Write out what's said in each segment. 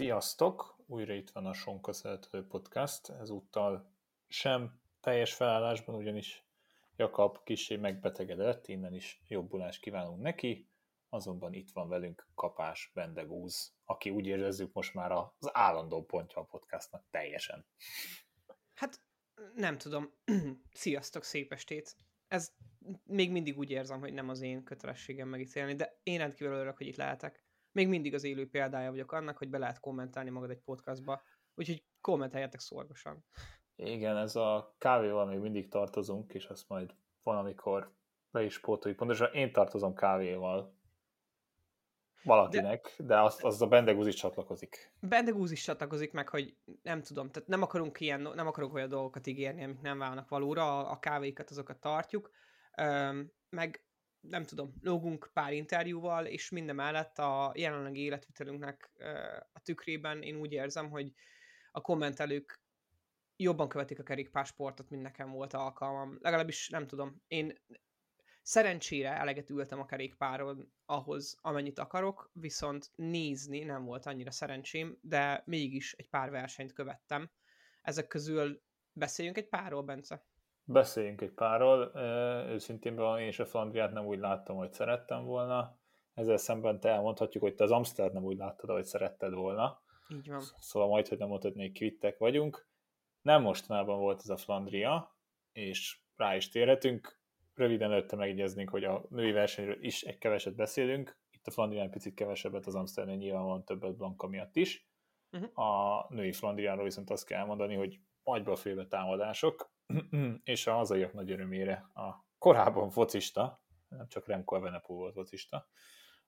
Sziasztok! Újra itt van a Sonka Szerető Podcast, ezúttal sem teljes felállásban, ugyanis Jakab kissé megbetegedett, innen is jobbulást kívánunk neki, azonban itt van velünk Kapás Bendegúz, aki úgy érezzük most már az állandó pontja a podcastnak teljesen. Hát nem tudom. Sziasztok, szép estét! Ez még mindig úgy érzem, hogy nem az én kötelességem megítélni, de én rendkívül örülök, hogy itt lehetek. Még mindig az élő példája vagyok annak, hogy be lehet kommentálni magad egy podcastba, úgyhogy kommentáljátok szorgosan. Igen, ez a kávéval még mindig tartozunk, és azt majd valamikor le is pótoljuk. Pontosan én tartozom kávéval valakinek, de az a Bendegúz is csatlakozik. Bendegúz is csatlakozik meg, hogy nem tudom, tehát nem akarunk olyan dolgokat ígérni, amik nem válnak valóra, a kávéikat azokat tartjuk, meg nem tudom, lógunk pár interjúval, és mindemellett a jelenlegi életvitelünknek a tükrében én úgy érzem, hogy a kommentelők jobban követik a kerékpársportot, mint nekem volt alkalmam. Legalábbis nem tudom, én szerencsére eleget ültem a kerékpáron ahhoz, amennyit akarok, viszont nézni nem volt annyira szerencsém, de mégis egy pár versenyt követtem. Ezek közül beszéljünk egy párról, Bence. Beszéljünk egy párról, őszintén én is a Flandriát nem úgy láttam, hogy szerettem volna, ezzel szemben te elmondhatjuk, hogy te az Amstert nem úgy láttad, ahogy szeretted volna. Így van. Szóval majd, hogy nem mondhatnék, kvittek vagyunk. Nem mostanában volt ez a Flandria, és rá is térhetünk. Röviden előtte megjegyeznénk, hogy a női versenyről is egy keveset beszélünk, itt a Flandrián picit kevesebbet, az Amsternél nyilvánvalóan többet Blanka miatt is. Uh-huh. A női Flandriáról viszont azt kell mondani, hogy agyba félbe támadások, és a hazaiak nagy örömére a korábban focista, nem csak Remco Evenepo volt focista,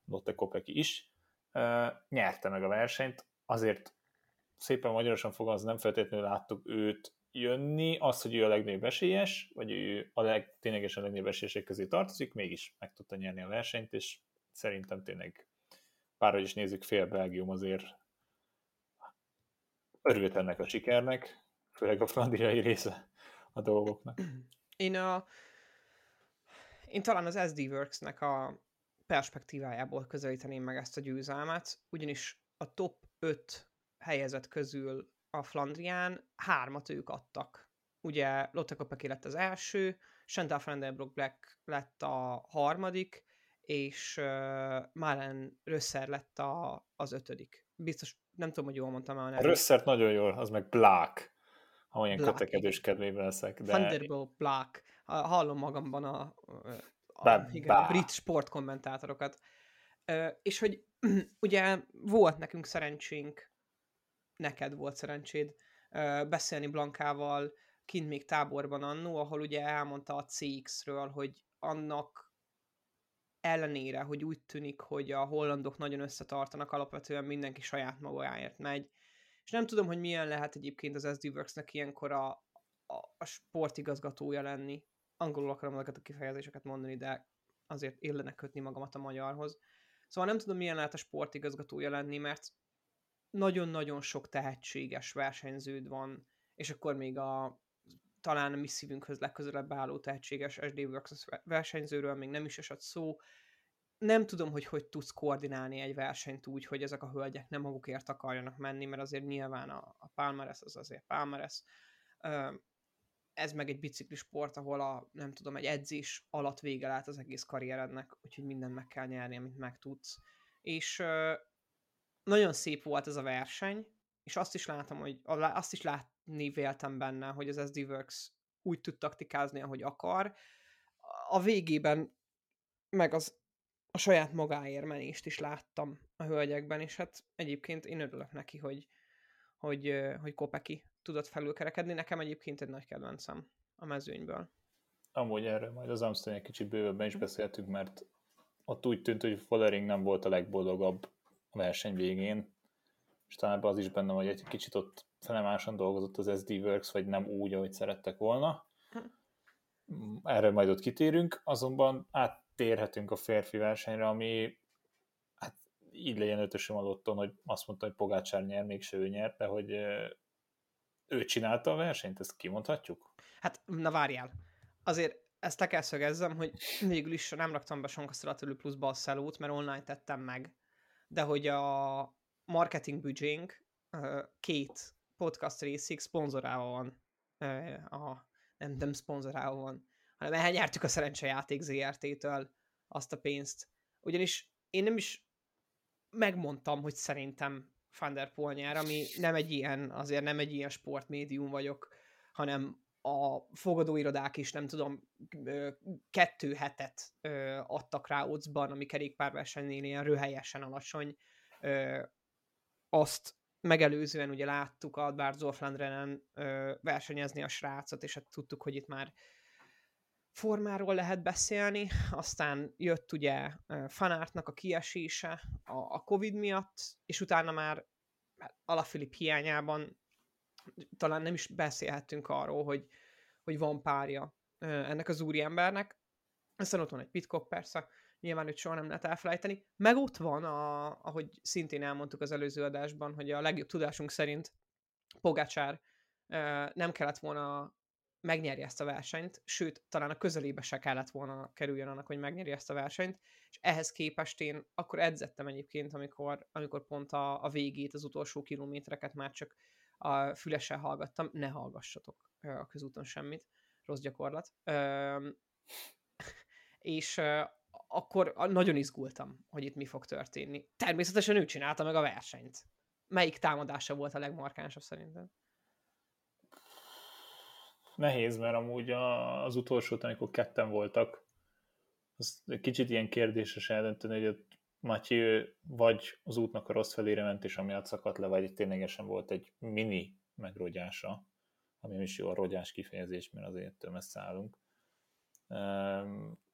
Botte Kopeki is, nyerte meg a versenyt, azért szépen magyarosan fogalmazva nem feltétlenül láttuk őt jönni, az, hogy ő a legnagyobb esélyes, vagy ő a ténylegesen legnagyobb esélyesek közé tartozik, mégis meg tudta nyerni a versenyt, és szerintem tényleg bárhogy is nézzük, fél Belgium azért örült ennek a sikernek, főleg a flandriai része a dolgoknak. Én talán az SD Works-nek a perspektívájából közelíteném meg ezt a győzelmet, ugyanis a top 5 helyezett közül a Flandrián 3-at ők adtak. Ugye Botte Kopeki lett az első, Chantal Frendel-Block Black lett a 3., és Malen Rösszer lett az 5. Biztos, nem tudom, hogy jól mondtam el. Rösszert nagyon jól, az meg Black. Ha ilyen kötekedős kedvében leszek. De... Thunderbolt Black. Hallom magamban a brit sportkommentátorokat. És hogy ugye volt nekünk szerencsénk, neked volt szerencséd beszélni Blankával kint még táborban annó, ahol ugye elmondta a CX-ről, hogy annak ellenére, hogy úgy tűnik, hogy a hollandok nagyon összetartanak, alapvetően mindenki saját magáért megy. És nem tudom, hogy milyen lehet egyébként az SD Works-nek ilyenkor a sportigazgatója lenni. Angolul akarom ezeket a kifejezéseket mondani, de azért illene kötni magamat a magyarhoz. Szóval nem tudom, milyen lehet a sportigazgatója lenni, mert nagyon-nagyon sok tehetséges versenyződ van, és akkor még talán a mi szívünkhöz legközelebb álló tehetséges SD Works versenyzőről még nem is esett szó. Nem tudom, hogy tudsz koordinálni egy versenyt úgy, hogy ezek a hölgyek nem magukért akarjanak menni, mert azért nyilván a palmarès az azért palmarès. Ez meg egy biciklisport, ahol nem tudom, egy edzés alatt vége lát az egész karrierednek, úgyhogy mindent meg kell nyerni, amit meg tudsz. És nagyon szép volt ez a verseny, és azt is látni véltem benne, hogy az SD Works úgy tud taktikázni, ahogy akar. A végében meg a saját magáért menést is láttam a hölgyekben, és hát egyébként én örülök neki, hogy Kopeki tudott felülkerekedni. Nekem egyébként egy nagy kedvencem a mezőnyből. Amúgy erről majd az Amsterdam egy kicsit bővebben is beszéltünk, mert ott úgy tűnt, hogy Valerien nem volt a legboldogabb a verseny végén, és talán ebben az is bennem, hogy egy kicsit ott felemásan dolgozott az SD Works, vagy nem úgy, ahogy szerettek volna. Erről majd ott kitérünk, azonban térhetünk a férfi versenyre, ami hát így legyen ötösöm a lottón, hogy azt mondta, hogy Pogácsár nyer, mégse ő nyert, de hogy ő csinálta a versenyt, ezt kimondhatjuk? Hát, na várjál! Azért ezt le kell szögezzem, hogy végül is nem raktam be Sonka Szerető Pluszba a szelót, mert online tettem meg, de hogy a marketing büdzsénk két podcast részig szponzorálva van, nem szponzorálva van, hanem elnyertük a Szerencsejáték ZRT-től azt a pénzt. Ugyanis én nem is megmondtam, hogy szerintem Van der Poel nyer, ami nem egy ilyen, azért nem egy ilyen sportmédium vagyok, hanem a fogadóirodák is, nem tudom, 2 hetet adtak rá Otzban, ami kerékpárversenynél ilyen röhelyesen alacsony. Azt megelőzően ugye láttuk Adbárd Zolflandrenen versenyezni a srácot, és hát tudtuk, hogy itt már formáról lehet beszélni, aztán jött ugye Fanártnak a kiesése a Covid miatt, és utána már Alaphilipp hiányában talán nem is beszélhettünk arról, hogy van párja ennek az úriembernek. Aztán ott van egy Pitcock persze, nyilván őt soha nem lehet elfelejteni. Meg ott van, ahogy szintén elmondtuk az előző adásban, hogy a legjobb tudásunk szerint Pogácsár nem kellett volna megnyerje ezt a versenyt, sőt, talán a közelébe se kellett volna kerüljön annak, hogy megnyerje ezt a versenyt, és ehhez képest én akkor edzettem egyébként, amikor pont a végét, az utolsó kilométereket már csak a fülesen hallgattam, ne hallgassatok a közúton semmit, rossz gyakorlat. És akkor nagyon izgultam, hogy itt mi fog történni. Természetesen ő csinálta meg a versenyt. Melyik támadása volt a legmarkánsabb szerintem? Nehéz, mert amúgy az utolsót, amikor ketten voltak, az kicsit ilyen kérdéses eldönteni, hogy ott Matthew vagy az útnak a rossz felére ment, és amiatt szakadt le, vagy ténylegesen volt egy mini megrogyása, ami is jó a rogyás kifejezés, mert azért messze állunk.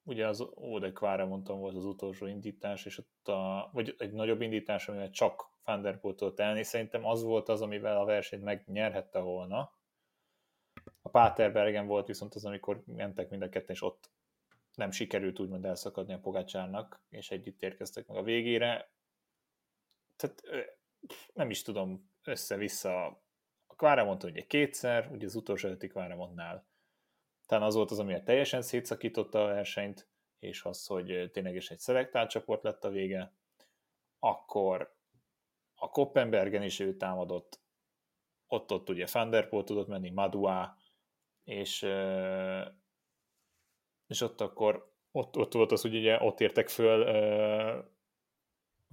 Ugye az Kvármont mondtam volt az utolsó indítás, és ott vagy egy nagyobb indítás, amivel csak Van der Poel tudott elni, szerintem az volt az, amivel a versenyt megnyerhette volna. A Paterbergen volt viszont az, amikor mentek mind a ketten, és ott nem sikerült úgymond elszakadni a Pogácsárnak, és együtt érkeztek meg a végére. Tehát nem is tudom, össze-vissza a Kvármont ugye kétszer, ugye az utolsó előtti Kvármontnál. Tehát az volt az, ami teljesen szétszakította a versenyt, és az, hogy tényleg is egy szelektált csoport lett a vége. Akkor a Kopenbergen is ő támadott, ott ugye Fenderpol tudott menni, Madua, és ott akkor ott volt az, hogy ugye ott értek föl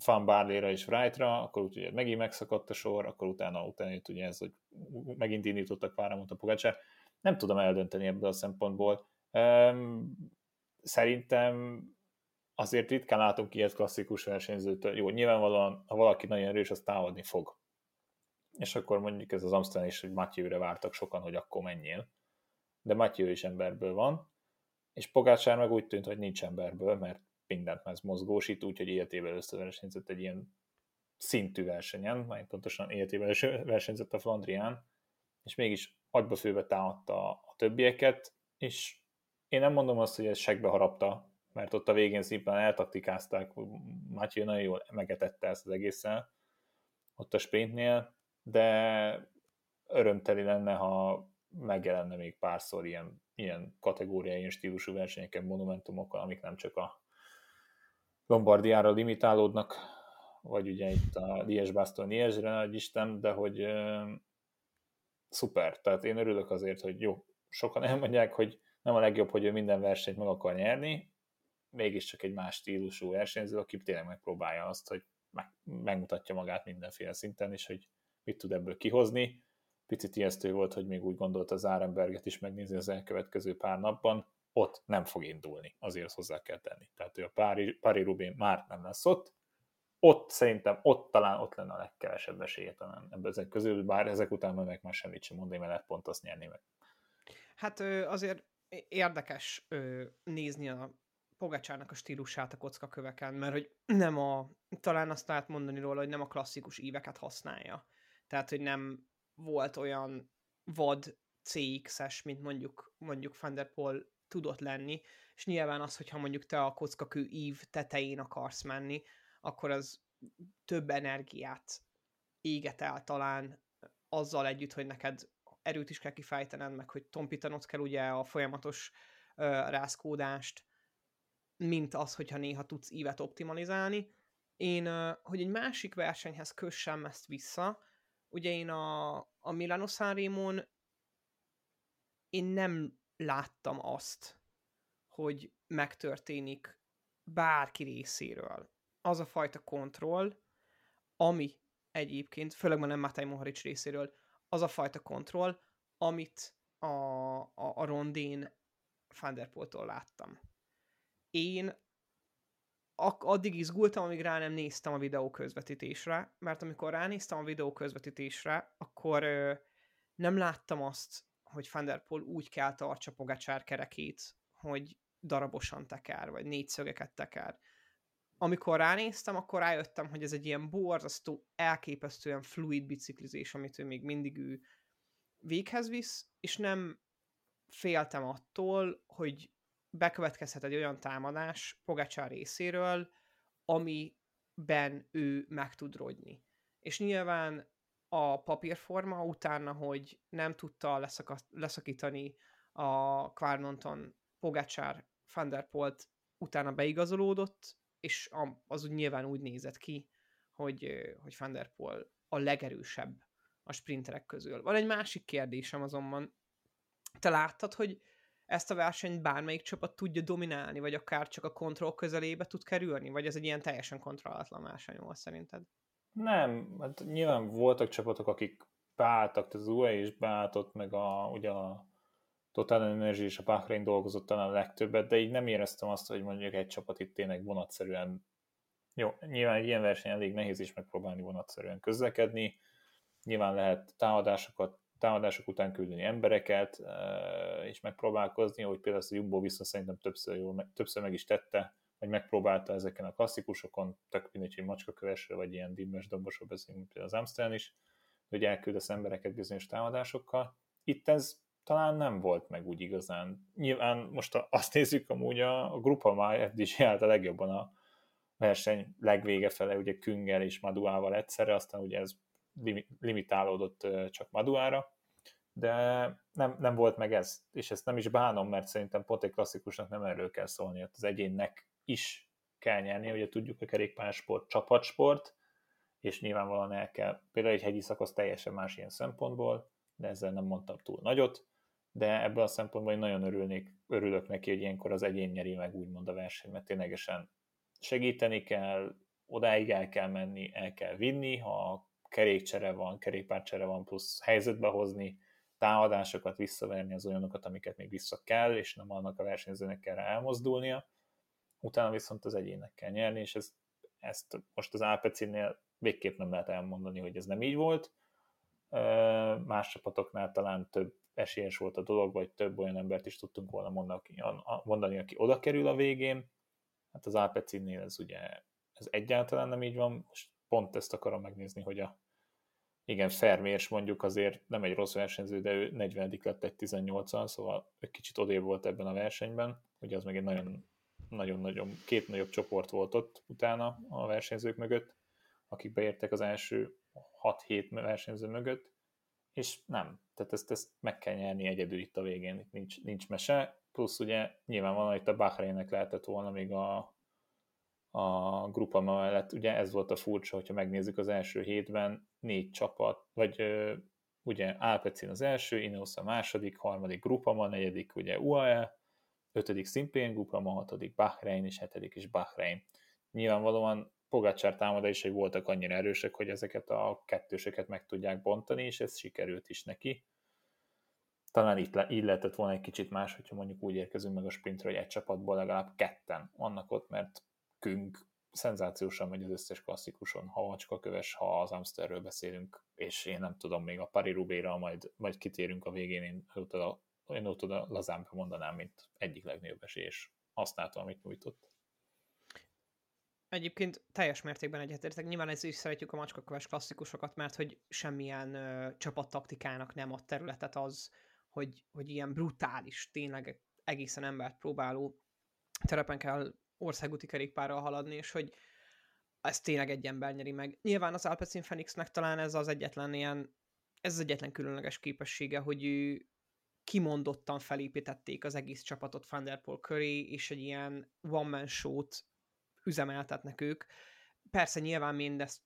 Van Barley-ra és Wright-ra, akkor úgy ugye megint megszakadt a sor, akkor utána jött ugye ez, hogy megint indítottak Kvármont a Pogácsár. Nem tudom eldönteni ebből a szempontból. Szerintem azért ritkán látunk ilyet klasszikus versenyzőtől. Jó, nyilvánvalóan, ha valaki nagyon erős, az támadni fog. És akkor mondjuk ez az Amsterdam is, hogy Matthew-re vártak sokan, hogy akkor menjél. De Matthew is emberből van, és Pogácsár meg úgy tűnt, hogy nincs emberből, mert mindent már mozgósít, úgyhogy életében először versenyzett egy ilyen szintű versenyen, majd pontosan életében versenyzett a Flandrián, és mégis agyba főbe támadta a többieket, és én nem mondom azt, hogy ez segbe harapta, mert ott a végén szépen eltaktikázták, hogy Matthew nagyon jól megetette ezt az egészen ott a sprintnél, de örömteli lenne, ha megjelenne még párszor ilyen kategóriai, ilyen stílusú versenyeken, monumentumokkal, amik nem csak a Lombardiára limitálódnak, vagy ugye itt a Liège-Bastogne-Liège-re, nagyisten, de hogy szuper, tehát én örülök azért, hogy jó, sokan elmondják, hogy nem a legjobb, hogy ő minden versenyt meg akar nyerni, mégiscsak egy más stílusú versenyző, aki tényleg megpróbálja azt, hogy megmutatja magát mindenféle szinten, és hogy mit tud ebből kihozni. Picit ijesztő volt, hogy még úgy gondolta az Árenberget is megnézni az elkövetkező pár napban, ott nem fog indulni, azért hozzá kell tenni. Tehát ő a Pári-Rubén már nem lesz ott, szerintem talán ott lenne a legkevesebb esélye talán ebből ezek közül, bár ezek után meg már semmit sem mondani, mert lehet pont azt nyerni meg. Hát azért érdekes nézni a Pogácsárnak a stílusát a kockaköveken, mert hogy nem talán azt lehet mondani róla, hogy nem a klasszikus íveket használja. Tehát, hogy nem volt olyan vad CX-es, mint mondjuk Van der Poel tudott lenni, és nyilván az, hogyha mondjuk te a kockakő ív tetején akarsz menni, akkor az több energiát éget el talán azzal együtt, hogy neked erőt is kell kifejtened, meg hogy tompítanod kell ugye a folyamatos rázkódást, mint az, hogyha néha tudsz ívet optimalizálni. Én, hogy egy másik versenyhez kössem ezt vissza, Ugye én a Milano Sanremón én nem láttam azt, hogy megtörténik bárki részéről az a fajta kontroll, ami egyébként, főleg már nem Matej Moharics részéről, az a fajta kontroll, amit a rondén Fenderpoltól láttam. Én addig izgultam, amíg rá nem néztem a videó közvetítésre, mert amikor ránéztem a videó közvetítésre, akkor nem láttam azt, hogy Fenderpol úgy kell tartsa Pogácsár kerekét, hogy darabosan teker, vagy négyszögeket teker. Amikor ránéztem, akkor rájöttem, hogy ez egy ilyen borzasztó, elképesztően fluid biciklizés, amit ő még mindig ő véghez visz, és nem féltem attól, hogy bekövetkezhet egy olyan támadás Pogácsár részéről, amiben ő meg tud rogyni. És nyilván a papírforma utána, hogy nem tudta leszakítani a Kvármonton Pogácsár Fenderpolt, utána beigazolódott, és az úgy nyilván úgy nézett ki, hogy Fenderpol a legerősebb a sprinterek közül. Van egy másik kérdésem azonban. Te láttad, hogy ezt a versenyt bármelyik csapat tudja dominálni, vagy akár csak a kontroll közelébe tud kerülni? Vagy ez egy ilyen teljesen kontrollatlan verseny volt szerinted? Nem, hát nyilván voltak csapatok, akik beálltak, az UAE is beálltott, meg ugye a Total Energy és a Bahrain dolgozott talán a legtöbbet, de így nem éreztem azt, hogy mondjuk egy csapat itt tényleg vonatszerűen, jó, nyilván egy ilyen verseny elég nehéz is megpróbálni vonatszerűen közlekedni, nyilván lehet támadások után küldeni embereket, és megpróbálkozni, hogy például a Jumbo viszont szerintem többször meg is tette, vagy megpróbálta ezeken a klasszikusokon, tök mindegy, hogy macskakövesről, vagy ilyen dimmes dombosról beszélünk, például az Amsteren is, hogy elküldesz embereket bizonyos támadásokkal. Itt ez talán nem volt meg úgy igazán. Nyilván most azt nézzük, amúgy a Grupa már FDG állt a legjobban a verseny legvége fele, ugye Küngel és Maduával egyszerre, aztán ugye ez limitálódott csak Maduára, de nem volt meg ez, és ezt nem is bánom, mert szerintem pont egy klasszikusnak nem erről kell szólni, ott az egyénnek is kell nyerni, ugye tudjuk, a kerékpársport csapatsport, és nyilvánvalóan el kell, például egy hegyi szakasz teljesen más ilyen szempontból, de ezzel nem mondtam túl nagyot, de ebből a szempontból én nagyon örülök neki, hogy ilyenkor az egyén nyeri meg úgymond a verseny, mert ténylegesen segíteni kell, odáig el kell menni, el kell vinni, ha kerékpárcsere van, plusz helyzetbe hozni, támadásokat visszaverni, az olyanokat, amiket még vissza kell, és nem annak a versenyzőnek kell rá elmozdulnia, utána viszont az egyének kell nyerni, és ezt most az Alpecinnél végképp nem lehet elmondani, hogy ez nem így volt, más csapatoknál talán több esélyes volt a dolog, vagy több olyan embert is tudtunk volna mondani, aki oda kerül a végén, hát az Alpecinnél ez ugye ez egyáltalán nem így van, most pont ezt akarom megnézni, hogy igen, Fermés mondjuk azért nem egy rossz versenyző, de ő 40. lett egy 18-an, szóval egy kicsit odébb volt ebben a versenyben, ugye az meg egy nagyon-nagyon két nagyobb csoport volt ott utána a versenyzők mögött, akik beértek az első 6-7 versenyző mögött, és nem, tehát ezt meg kell nyerni egyedül itt a végén, itt nincs mese, plusz ugye nyilvánvalóan itt a Bahreinnek lehetett volna még a Grupa mellett, ugye ez volt a furcsa, hogyha megnézzük az első hétben, 4 csapat, vagy ugye Alpecin az első, Ineos a második, harmadik Grupa, negyedik ugye UAE, ötödik szintén Grupa, hatodik Bahrein, és hetedik is Bahrein. Nyilvánvalóan Pogácsár támadásai voltak annyira erősek, hogy ezeket a kettőseket meg tudják bontani, és ez sikerült is neki. Talán így lehetett volna egy kicsit más, hogyha mondjuk úgy érkezünk meg a sprintre, hogy egy csapatból legalább ketten vannak ott, mert Küng szenzációsan megy az összes klasszikuson, ha macskaköves, ha az Amsterről beszélünk, és én nem tudom, még a Paris-Roubaix-ra majd kitérünk a végén, én ott oda lazán mondanám, mint egyik legnagyobb esélyes, használtam, amit nyújtott. Egyébként teljes mértékben egyetértek. Nyilván ezért is szeretjük a macskaköves klasszikusokat, mert hogy semmilyen csapattaktikának nem ad területet az, hogy ilyen brutális, tényleg egészen embert próbáló terepen kell országúti kerékpárral haladni, és hogy ez tényleg egy ember nyeri meg. Nyilván az Alpecin Fenixnek talán ez az egyetlen különleges képessége, hogy ő kimondottan felépítették az egész csapatot Fenderpol köré, és egy ilyen one-man show-t üzemeltetnek ők. Persze nyilván mindezt,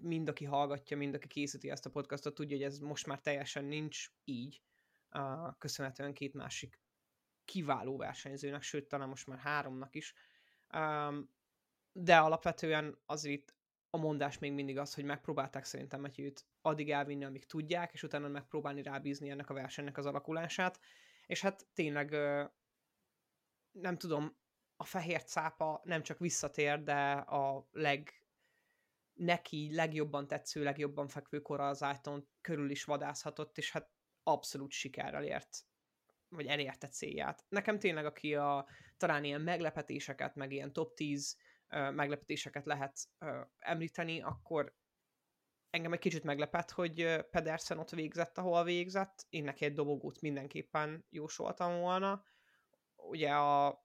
mind aki hallgatja, mind aki készíti ezt a podcastot, tudja, hogy ez most már teljesen nincs így. Köszönhetően két másik kiváló versenyzőnek, sőt, talán most már háromnak is. De alapvetően azért itt a mondás még mindig az, hogy megpróbálták szerintem Matthew-t addig elvinni, amíg tudják, és utána megpróbálni rábízni ennek a versenynek az alakulását. És hát tényleg, nem tudom, a fehér cápa nem csak visszatér, de a neki legjobban tetsző, legjobban fekvő kora az ájton körül is vadászhatott, és hát abszolút sikerrel ért, vagy elérte célját. Nekem tényleg, aki talán ilyen meglepetéseket, meg ilyen top 10 meglepetéseket lehet említeni, akkor engem egy kicsit meglepett, hogy Pedersen ott végzett, ahol végzett. Én neki egy dobogót mindenképpen jósoltam volna. Ugye a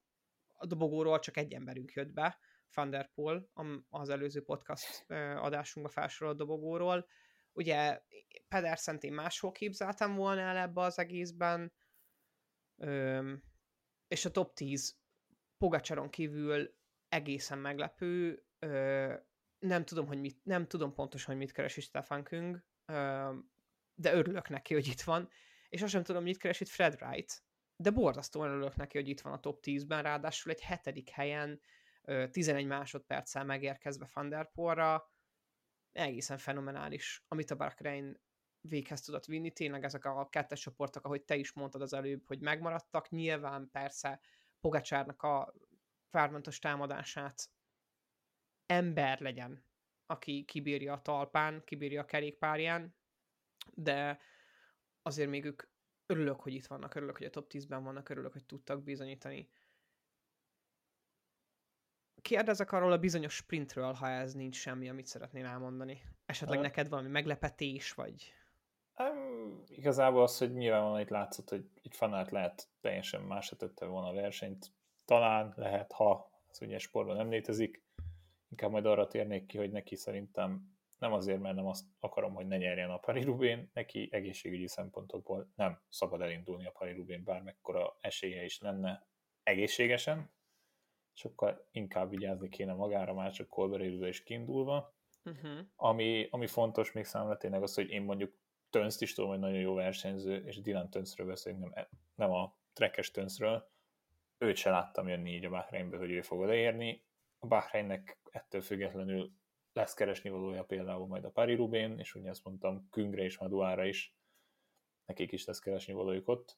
dobogóról csak egy emberünk jött be, Van der Poel, az előző podcast adásunkba felsorolt dobogóról. Ugye Pedersent én máshol képzeltem volna el ebbe az egészben, és a top 10 Pogacsáron kívül egészen meglepő, nem tudom pontosan, hogy mit keresi Stefan Küng, de örülök neki, hogy itt van, és azt sem tudom, mit keresi Fred Wright, de borzasztóan örülök neki, hogy itt van a top 10-ben, ráadásul egy 7. helyen 11 másodperccel megérkezve Van der Poelra, egészen fenomenális, amit a Bahrein véghez tudott vinni. Tényleg ezek a kettes csoportok, ahogy te is mondtad az előbb, hogy megmaradtak. Nyilván persze Pogácsárnak a kvármontos támadását ember legyen, aki kibírja a talpán, kibírja a kerékpárján, de azért még ők örülök, hogy itt vannak, örülök, hogy a top 10-ben vannak, örülök, hogy tudtak bizonyítani. Kérdezek arról a bizonyos sprintről, ha ez nincs semmi, amit szeretnél elmondani. Esetleg neked valami meglepetés, vagy... Igazából az, hogy nyilvánvalóan itt látszott, hogy egy Fanárt lehet teljesen másra tette volna a versenyt. Talán lehet, ha ez ugye sportban nem létezik. Inkább majd arra térnék ki, hogy neki szerintem nem azért, mert nem azt akarom, hogy ne nyerjen a Paris-Roubaix, neki egészségügyi szempontokból nem szabad elindulni a Paris-Roubaix, bármekkora esélye is lenne egészségesen. Sokkal inkább vigyázni kéne magára, már csak Kobergről is kiindulva. Ami fontos még számra tényleg az, hogy én mondjuk Tönszt is tudom, hogy nagyon jó versenyző, és Dylan Tönsztről beszélünk, nem a trekkes Tönsztről. Őt se láttam jönni így a Bahreinbe, hogy ő fog odaérni. A Bahreinnek ettől függetlenül lesz keresnivalója például majd a Paris-Roubaix-n, és ugye azt mondtam, Küngre és Maduára is, nekik is lesz keresnivalójuk ott.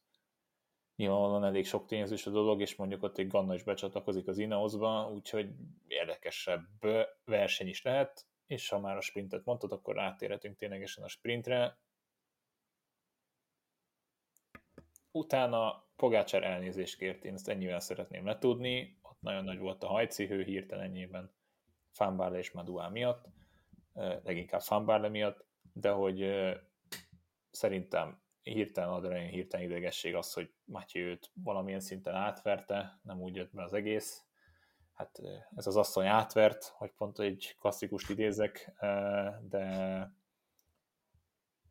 Nyilvánvalóan elég sok tényezős a dolog, és mondjuk ott egy Ganna is becsatlakozik az Ineosba, úgyhogy érdekesebb verseny is lehet, és ha már a sprintet mondtad, akkor rátérhetünk ténylegesen a sprintre. Utána Pogácsár elnézést kért, én ezt ennyivel szeretném letudni, ott nagyon nagy volt a hajcihő hirtelen ennyiben Van Baarle és Madua miatt, leginkább Van Baarle miatt, de hogy szerintem hirtelen adrenalin, hirtelen idegesség az, hogy Matthew őt valamilyen szinten átverte, nem úgy jött be az egész. Hát ez az asszony átvert, hogy pont egy klasszikust idézek, de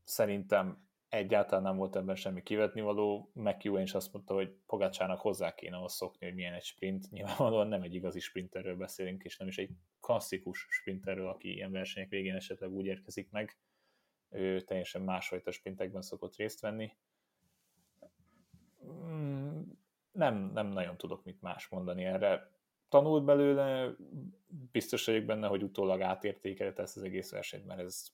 szerintem egyáltalán nem volt ebben semmi kivetnivaló. Matthew is azt mondta, hogy Pogácsának hozzá kéne ahhoz szokni, hogy milyen egy sprint. Nyilvánvalóan nem egy igazi sprinterről beszélünk, és nem is egy klasszikus sprinterről, aki ilyen versenyek végén esetleg úgy érkezik meg. Ő teljesen másfajta sprintekben szokott részt venni. Nem nagyon tudok mit más mondani erre. Tanult belőle, biztos vagyok benne, hogy utólag átértékelte ezt az egész versenyt, mert ez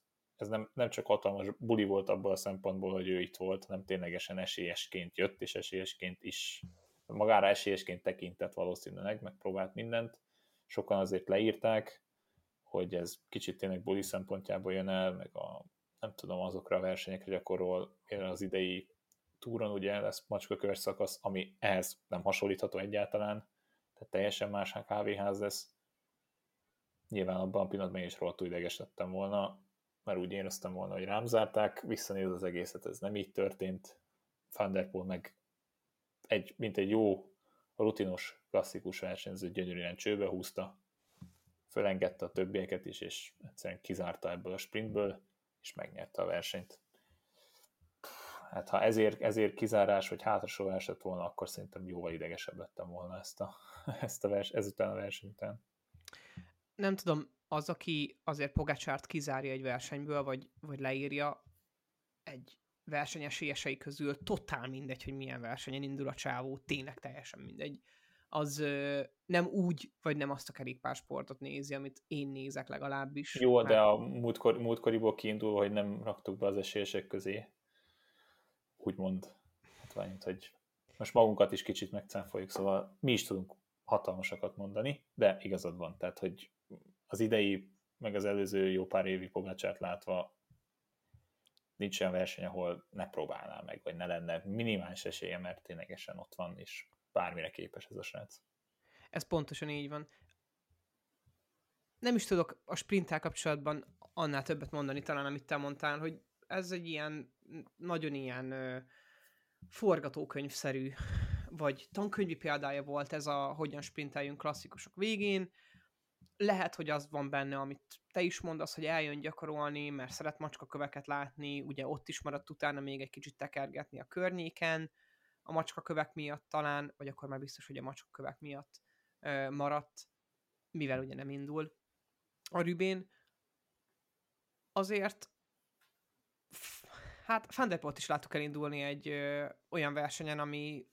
nem csak hatalmas buli volt abból a szempontból, hogy ő itt volt, hanem ténylegesen esélyesként jött, és esélyesként is, magára esélyesként tekintett valószínűleg, megpróbált mindent. Sokan azért leírták, hogy ez kicsit tényleg buli szempontjából jön el, meg a nem tudom, azokra a versenyekre gyakorol, az idei túron ugye lesz macskakör szakasz, ami ehhez nem hasonlítható egyáltalán, tehát teljesen más kávéház lesz. Nyilván abban a pillanatban én is rohadtul ideges lettem volna, mert úgy éreztem volna, hogy rám zárták, visszanéz az egészet, ez nem így történt. Van der Poel meg mint egy jó, rutinos, klasszikus versenyző gyönyörűen csőbe húzta, fölengedte a többieket is, és egyszerűen kizárta ebből a sprintből, és megnyerte a versenyt. Hát ha ezért kizárás, vagy hátrasorolás lett volna, akkor szerintem jóval idegesebb lettem volna ezután a verseny után. Nem tudom, az, aki azért Pogácsárt kizárja egy versenyből, vagy leírja egy verseny esélyesei közül, totál mindegy, hogy milyen versenyen indul a csávó, tényleg teljesen mindegy. Az nem úgy, vagy nem azt a kerékpársportot nézi, amit én nézek legalábbis. Jó, de a múltkoriból kiindulva, hogy nem raktuk be az esélyesek közé, úgymond, hát hogy most magunkat is kicsit megcáfoljuk, szóval mi is tudunk hatalmasakat mondani, de igazad van, tehát, hogy az idei, meg az előző jó pár évi Pogácsát látva nincs olyan verseny, ahol ne próbálnál meg, vagy ne lenne minimális esélye, mert ténylegesen ott van, és bármire képes ez a srác. Ez pontosan így van. Nem is tudok a sprinttel kapcsolatban annál többet mondani, talán amit te mondtál, hogy ez egy ilyen, nagyon ilyen forgatókönyvszerű, vagy tankönyvi példája volt ez a hogyan sprinteljünk klasszikusok végén. Lehet, hogy az van benne, amit te is mondasz, hogy eljön gyakorolni, mert szeret macskaköveket látni, ugye ott is maradt utána még egy kicsit tekergetni a környéken, a macskakövek miatt talán, vagy akkor már biztos, hogy a macskakövek miatt maradt, mivel ugye nem indul a Rübén. Azért, hát Fenderpolt is láttuk elindulni egy olyan versenyen, ami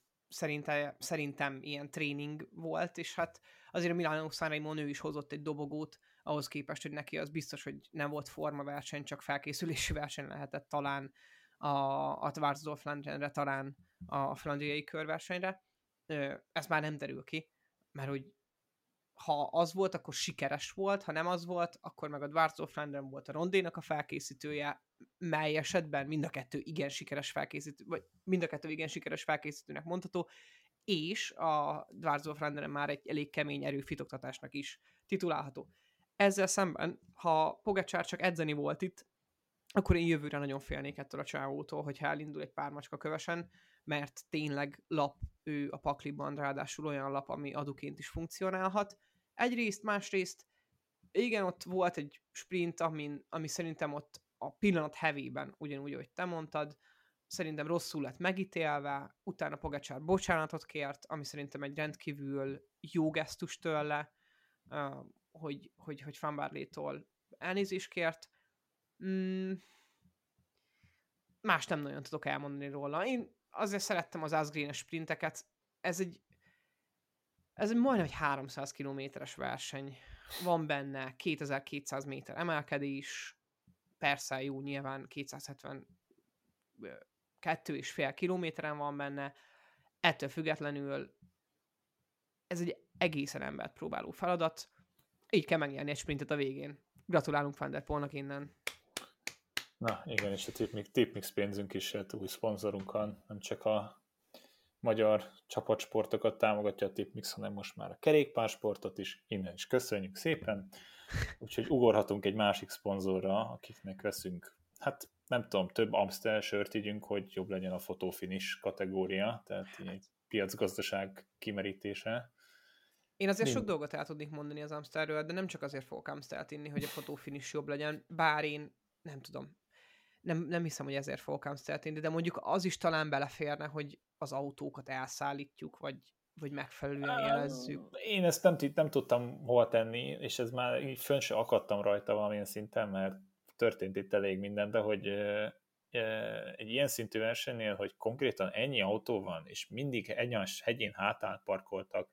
szerintem ilyen tréning volt, és hát azért a Milánó-Sanremón ő is hozott egy dobogót, ahhoz képest, hogy neki az biztos, hogy nem volt formaverseny, csak felkészülési verseny lehetett talán a Tvárzó-Flandrenre, talán a flandriai körversenyre. Ez már nem derül ki, mert hogy ha az volt, akkor sikeres volt, ha nem az volt, akkor meg a Tvárzó-Flandren volt a rondénak a felkészítője, mely esetben mind a kettő igen sikeres felkészítőnek mondható, és a Tvárzó-Flandren már egy elég kemény erőfitoktatásnak is titulálható. Ezzel szemben, ha Pogačar csak edzeni volt itt, akkor én jövőre nagyon félnék ettől a csávótól, hogyha elindul egy pár macska kövesen, mert tényleg lap ő a pakliban, ráadásul olyan lap, ami aduként is funkcionálhat. Egyrészt, másrészt, igen, ott volt egy sprint, ami szerintem ott a pillanat hevében, ugyanúgy, ahogy te mondtad, szerintem rosszul lett megítélve, utána Pogačar bocsánatot kért, ami szerintem egy rendkívül jó gesztus tőle, hogy Van Barley-tól elnézést kért. Más nem nagyon tudok elmondani róla. Én azért szerettem az Asgreen-es sprinteket. Ez egy majdnem egy 300 kilométeres verseny. Van benne 2200 méter emelkedés, persze jó, nyilván 272,5 kilométeren van benne. Ettől függetlenül ez egy egészen embert próbáló feladat. Így kell megnyerni egy sprintet a végén. Gratulálunk Fenderpolnak innen. Na, igen, és a Tipmix pénzünk is, hát új szponzorunkkal, nem csak a magyar csapatsportokat támogatja a Tipmix, hanem most már a kerékpársportot is, innen is köszönjük szépen. Úgyhogy ugorhatunk egy másik szponzorra, akiknek veszünk, hát nem tudom, több Amster sört ígyünk, hogy jobb legyen a fotófinis kategória, tehát egy piacgazdaság kimerítése. Én azért sok dolgot el tudnék mondani az Amsterről, de nem csak azért fogok Amstert inni, hogy a fotófinish jobb legyen, bár én nem tudom. Nem hiszem, hogy ezért fogok Amstert inni, de mondjuk az is talán beleférne, hogy az autókat elszállítjuk, vagy megfelelően jelezzük. Én ezt nem tudtam hova tenni, és ez már így fönn se akadtam rajta valamilyen szinten, mert történt itt elég minden, de hogy egy ilyen szintű versenynél, hogy konkrétan ennyi autó van, és mindig egymás hegyén hátán parkoltak.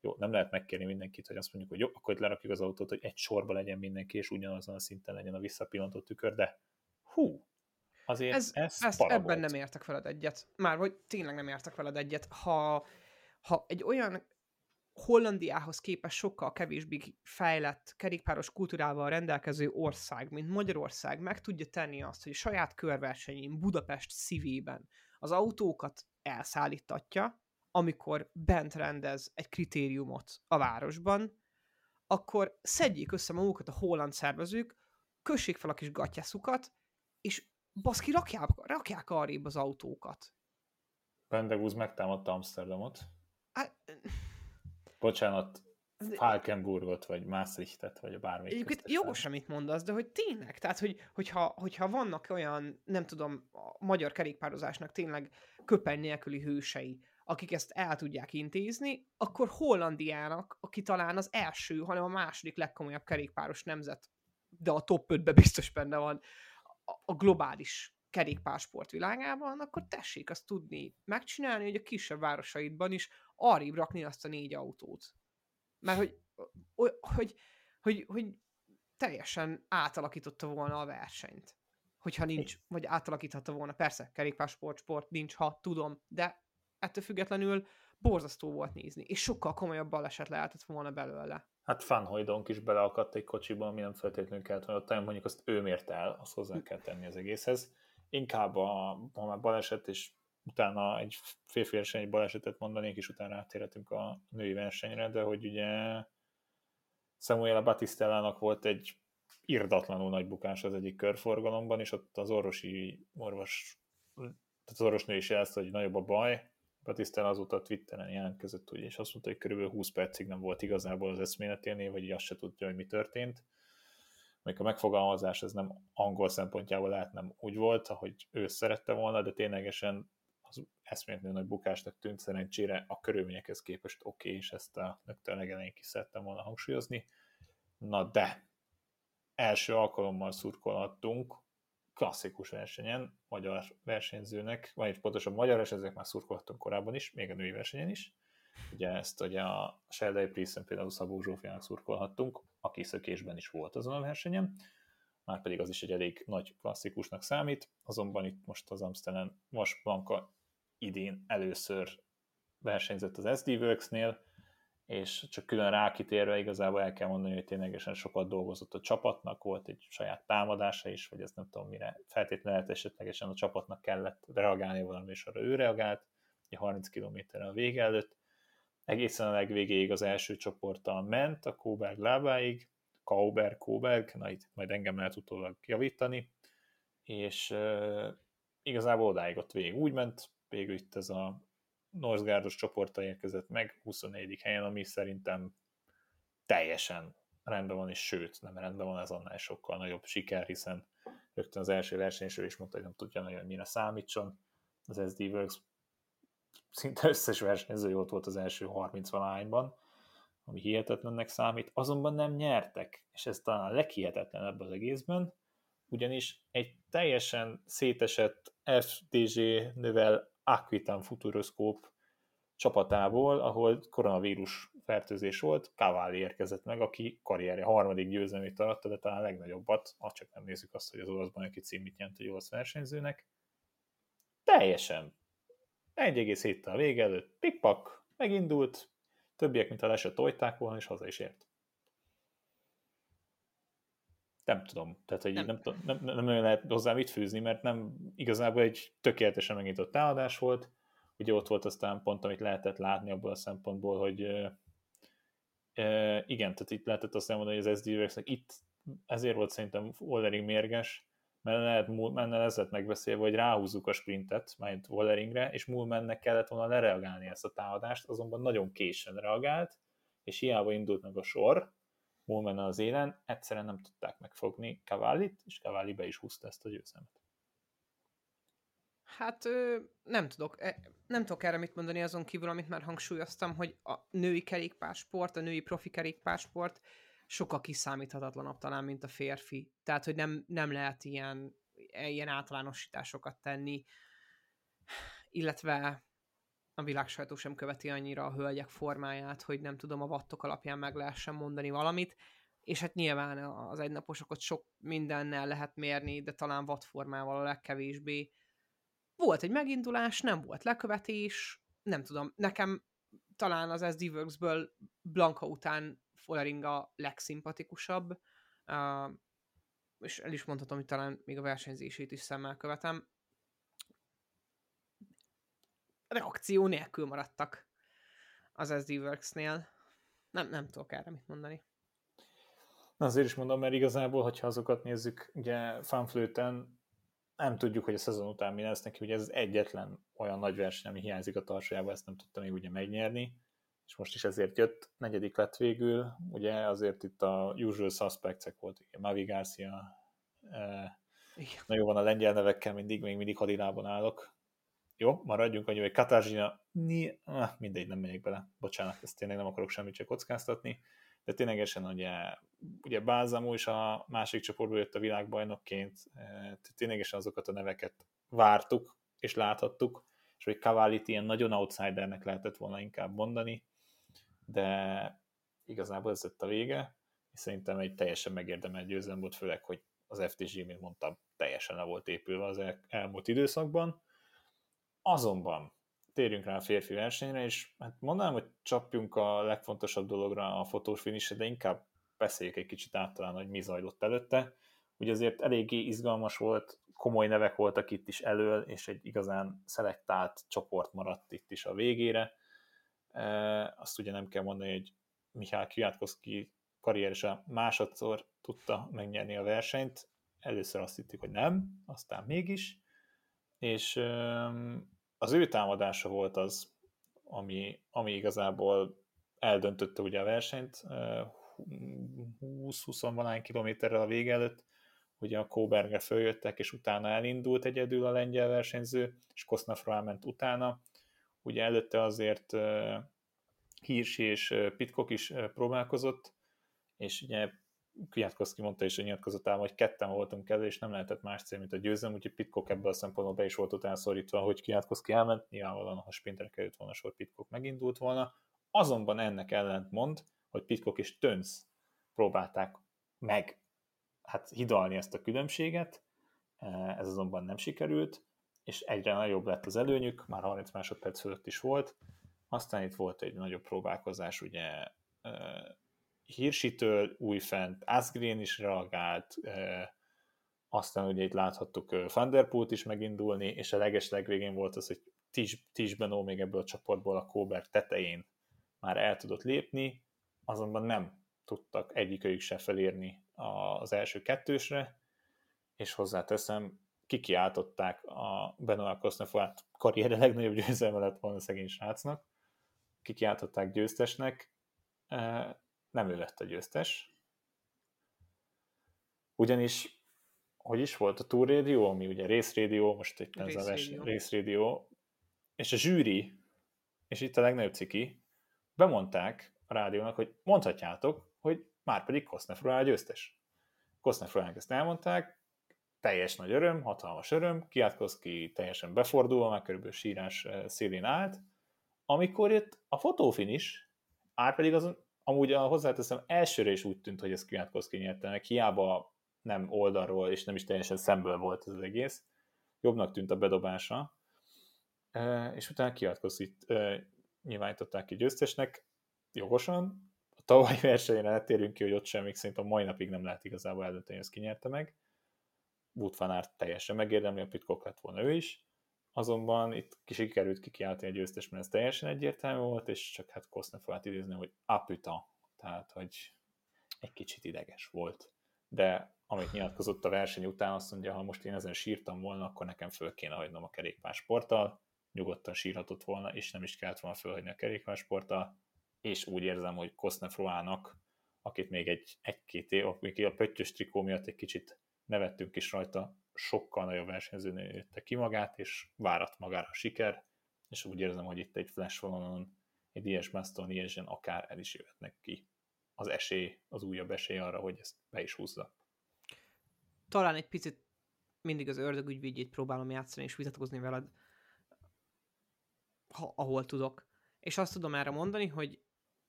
Jó, nem lehet megkérni mindenkit, hogy azt mondjuk, hogy jó, akkor lerakjuk az autót, hogy egy sorba legyen mindenki, és ugyanazon a szinten legyen a visszapillantó tükör, de hú, azért ez parabolt. Ebben nem értek veled egyet. Márhogy tényleg nem értek veled egyet. Ha egy olyan Hollandiához képest sokkal kevésbé fejlett kerékpáros kultúrával rendelkező ország, mint Magyarország, meg tudja tenni azt, hogy a saját körversenyén Budapest szívében az autókat elszállítatja, amikor bent rendez egy kritériumot a városban, akkor szedjék össze magukat a holland szervezők, kössék fel a kis gatyászukat, és baszki, rakják arrébb az autókat. Bendegúz megtámadta Amsterdamot. Bocsánat, Falkenburgot, vagy Maastrichtet, vagy bármelyik. Egyébként jogos, amit mondasz, de hogy tényleg, tehát hogyha vannak olyan, nem tudom, a magyar kerékpározásnak tényleg köpen nélküli hősei, akik ezt el tudják intézni, akkor Hollandiának, aki talán az első, hanem a második legkomolyabb kerékpáros nemzet, de a top 5-ben biztos benne van a globális kerékpársport világában, akkor tessék azt tudni megcsinálni, hogy a kisebb városaidban is arrébb rakni azt a 4 autót. Mert hogy teljesen átalakította volna a versenyt. Hogyha nincs, vagy átalakíthatta volna. Persze, kerékpársport nincs, ha tudom, de ettől függetlenül borzasztó volt nézni, és sokkal komolyabb baleset lehetett volna belőle. Hát Fanhojdonk is beleakadt egy kocsiba, ami nem feltétlenül kellett volna, ott mondjuk azt ő mért el, azt hozzá kell tenni az egészhez. Inkább ha már baleset, és utána egy férfi verseny, egy balesetet mondanék, és utána rátérhetünk a női versenyre, de hogy ugye Samuela Battistellának volt egy irdatlanul nagy bukás az egyik körforgalomban, és ott az orvosnő is jelezte, hogy nagyobb a baj. Batistella azóta a Twitteren jelentkezett, és azt mondta, hogy kb. 20 percig nem volt igazából az eszméleténél, vagy azt se tudja, hogy mi történt. Még a megfogalmazás ez nem angol szempontjából lehet, nem úgy volt, ahogy ő szerette volna, de ténylegesen az eszméletlenül nagy bukásnak tűnt, szerencsére a körülményekhez képest oké, és ezt a legelején ki szerettem volna hangsúlyozni. Na de első alkalommal szurkolhattunk klasszikus versenyen, magyar versenyzőnek, vagy pontosan magyar, és ezek már szurkolhattunk korábban is, még a női versenyen is. Ugye ezt ugye a Serdai Prissen például Szabó Zsófiának szurkolhattunk, aki szökésben is volt azon a versenyen, már pedig az is egy elég nagy klasszikusnak számít, azonban itt most az Amsterdam Vas Blanka idén először versenyzett az SD Worksnél, és csak külön rákitérve igazából el kell mondani, hogy ténylegesen sokat dolgozott a csapatnak, volt egy saját támadása is, vagy ezt nem tudom mire feltétlenül esetlegesen a csapatnak kellett reagálni valami, és arra ő reagált, ugye 30 km-re a vége előtt. Egészen a legvégéig az első csoporttal ment, a Koberg lábáig, Koberg, na itt majd engem lehet utólag javítani, és igazából odáig ott úgy ment, végül itt ez a Northgárdos csoporttal érkezett meg 24. helyen, ami szerintem teljesen rendben van, és sőt, nem rendben van, ez annál sokkal nagyobb siker, hiszen rögtön az első versenysről is mondta, hogy nem tudja nagyon, mire számítson. Az SD Works szinte összes versenyző ott volt az első 30-valahányban, ami hihetetlennek számít, azonban nem nyertek, és ez talán a leghihetetlenebb az egészben, ugyanis egy teljesen szétesett FDG növel Aquitan Futuroszkóp csapatából, ahol koronavírus fertőzés volt, Cavalli érkezett meg, aki karrierje harmadik győzelmét aratta, de talán a legnagyobbat, csak nem nézzük azt, hogy az olaszban neki címit jelent egy olasz versenyzőnek. Teljesen. 1,7 a vége előtt, pikpak, megindult, többiek, mint a leset tojták volna, és haza is ért. Nem tudom, tehát hogy nem nagyon lehet hozzá mit fűzni, mert nem igazából egy tökéletesen megnyitott támadás volt, ugye ott volt aztán pont, amit lehetett látni abból a szempontból, hogy igen, tehát itt lehetett azt elmondani, hogy az SD Worksnek itt ezért volt szerintem Wallering mérges, mert Mullmannel ez lett megbeszélve, hogy ráhúzzuk a sprintet, majd Walleringre, és Mullmannnek kellett volna lereagálni ezt a támadást, azonban nagyon későn reagált, és hiába indult meg a sor, Mulmennel az élen, egyszerűen nem tudták megfogni Cavallit, és Cavalli be is húzta ezt a győzelmet. Hát nem tudok erre mit mondani azon kívül, amit már hangsúlyoztam, hogy a női kerékpársport, a női profi kerékpársport sokkal kiszámíthatatlanabb talán, mint a férfi. Tehát, hogy nem lehet ilyen általánosításokat tenni, illetve a világsajtó sem követi annyira a hölgyek formáját, hogy nem tudom, a wattok alapján meg lehessen mondani valamit, és hát nyilván az egynaposokat sok mindennel lehet mérni, de talán watt formával a legkevésbé. Volt egy megindulás, nem volt lekövetés, nem tudom, nekem talán az SD Worksből Blanka után Follering a legszimpatikusabb, és el is mondhatom, hogy talán még a versenyzését is szemmel követem, reakció nélkül maradtak az SD Worksnél. Nem tudok erre mit mondani. Na azért is mondom, mert igazából, hogyha azokat nézzük, ugye Fanflöten nem tudjuk, hogy a szezon után mi lesz neki, ugye ez az egyetlen olyan nagy verseny, ami hiányzik a tartsajába, ezt nem tudta még ugye megnyerni, és most is ezért jött, 4. lett végül, ugye azért itt a usual suspects-ek volt, Mavi Garcia, nagyon van a lengyel nevekkel, mindig hadilában állok, Jó, maradjunk annyi, hogy Katarzyna, mindegy, nem megyek bele, bocsánat, ezt tényleg nem akarok semmit csak kockáztatni, de ténylegesen ugye Bálzamú is a másik csoportból jött a világbajnokként, ténylegesen azokat a neveket vártuk és láthattuk, és hogy Cavallit ilyen nagyon outsidernek lehetett volna inkább mondani, de igazából ez lett a vége, és szerintem egy teljesen megérdemelt győzelem volt, főleg, hogy az FTG, mint mondtam, teljesen le volt épülve az elmúlt időszakban. Azonban térjünk rá a férfi versenyre, és hát mondanám, hogy csapjunk a legfontosabb dologra, a fotós finishre, de inkább beszéljük egy kicsit általán, hogy mi zajlott előtte. Ugye azért eléggé izgalmas volt, komoly nevek voltak itt is elől, és egy igazán szelektált csoport maradt itt is a végére. Azt ugye nem kell mondani, hogy Mihály Kwiatkowski karrieresen másodszor tudta megnyerni a versenyt. Először azt hittük, hogy nem, aztán mégis. És az ő támadása volt az, ami igazából eldöntötte ugye a versenyt, 20-20-valány kilométerrel a vége előtt, ugye a Kobergre följöttek, és utána elindult egyedül a lengyel versenyző, és Kosznafra elment utána. Ugye előtte azért Hirsi és Pitcock is próbálkozott, és ugye Kwiatkowski mondta is a nyilatkozatában, hogy ketten voltunk elő, és nem lehetett más cél, mint a győzelem, úgyhogy Pitcock ebből a szempontból be is volt utánszorítva, hogy Kwiatkowski elment, nyilvánvalóan, ha sprintre került volna sor, Pitcock megindult volna. Azonban ennek ellentmond, hogy Pitcock és Tönszt próbálták meg hidalni ezt a különbséget, ez azonban nem sikerült, és egyre nagyobb lett az előnyük, már 30 másodperc fölött is volt, aztán itt volt egy nagyobb próbálkozás, ugye Hirsitől újfent, Asgreen is reagált, aztán ugye itt láthattuk Fenderpolt is megindulni, és a legeslegvégén volt az, hogy Tisbenó még ebből a csoportból a Koberg tetején már el tudott lépni, azonban nem tudtak egyikőjük se felérni az első kettősre, és hozzáteszem, kikiáltották a Benoit Kosznafrát, karriere legnagyobb győzelme lett volna szegény srácnak, kikiáltották győztesnek, nem ő lett a győztes. Ugyanis, hogy is volt a túlrédió, ami ugye részrédió, most itt ez a részrédió, és a zsűri, és itt a legnagyobb ciki, bemondták a rádiónak, hogy mondhatjátok, hogy már pedig Kosznafra a győztes. Kosznafrának ezt elmondták, teljes nagy öröm, hatalmas öröm, Kwiatkowski teljesen befordulva, már körülbelül sírás szélén állt, amikor jött a fotófinish, már pedig azon amúgy hozzáteszem, elsőre is úgy tűnt, hogy ez Kwiatkowski nyertenek, hiába nem oldalról, és nem is teljesen szemből volt ez az egész. Jobbnak tűnt a bedobása, és utána Kwiatkowskit nyilvánították ki győztesnek, jogosan. A tavalyi versenyre ne térjünk ki, hogy ott sem, még szerintem mai napig nem lehet igazából eldönteni, hogy ezt kinyerte meg. Fanárt teljesen megérdemli, a Pitcock lett volna ő is. Azonban itt sikerült kikiáltani a győztes, mert ez teljesen egyértelmű volt, és csak Kosznafrát idézném, hogy apüta, tehát hogy egy kicsit ideges volt. De amit nyilatkozott a verseny után, azt mondja, ha most én ezen sírtam volna, akkor nekem föl kéne hagynom a kerékpársporttal, nyugodtan sírhatott volna, és nem is kellett volna fölhagyni a kerékpársporttal, és úgy érzem, hogy Kosznafrának, akit még egy-két év, akik a pöttyös trikó miatt egy kicsit nevettünk is rajta, sokkal nagyobb versenyzőnél jötte ki magát, és várat magára a siker, és úgy érzem, hogy itt egy flash vonanon, egy Liège-Bastogne-Liège-en akár el is jöhetnek ki az esély, az újabb esély arra, hogy ezt be is húzza. Talán egy picit mindig az ördög ügyvédjét próbálom játszani, és vitatkozni veled, ahol tudok. És azt tudom erre mondani, hogy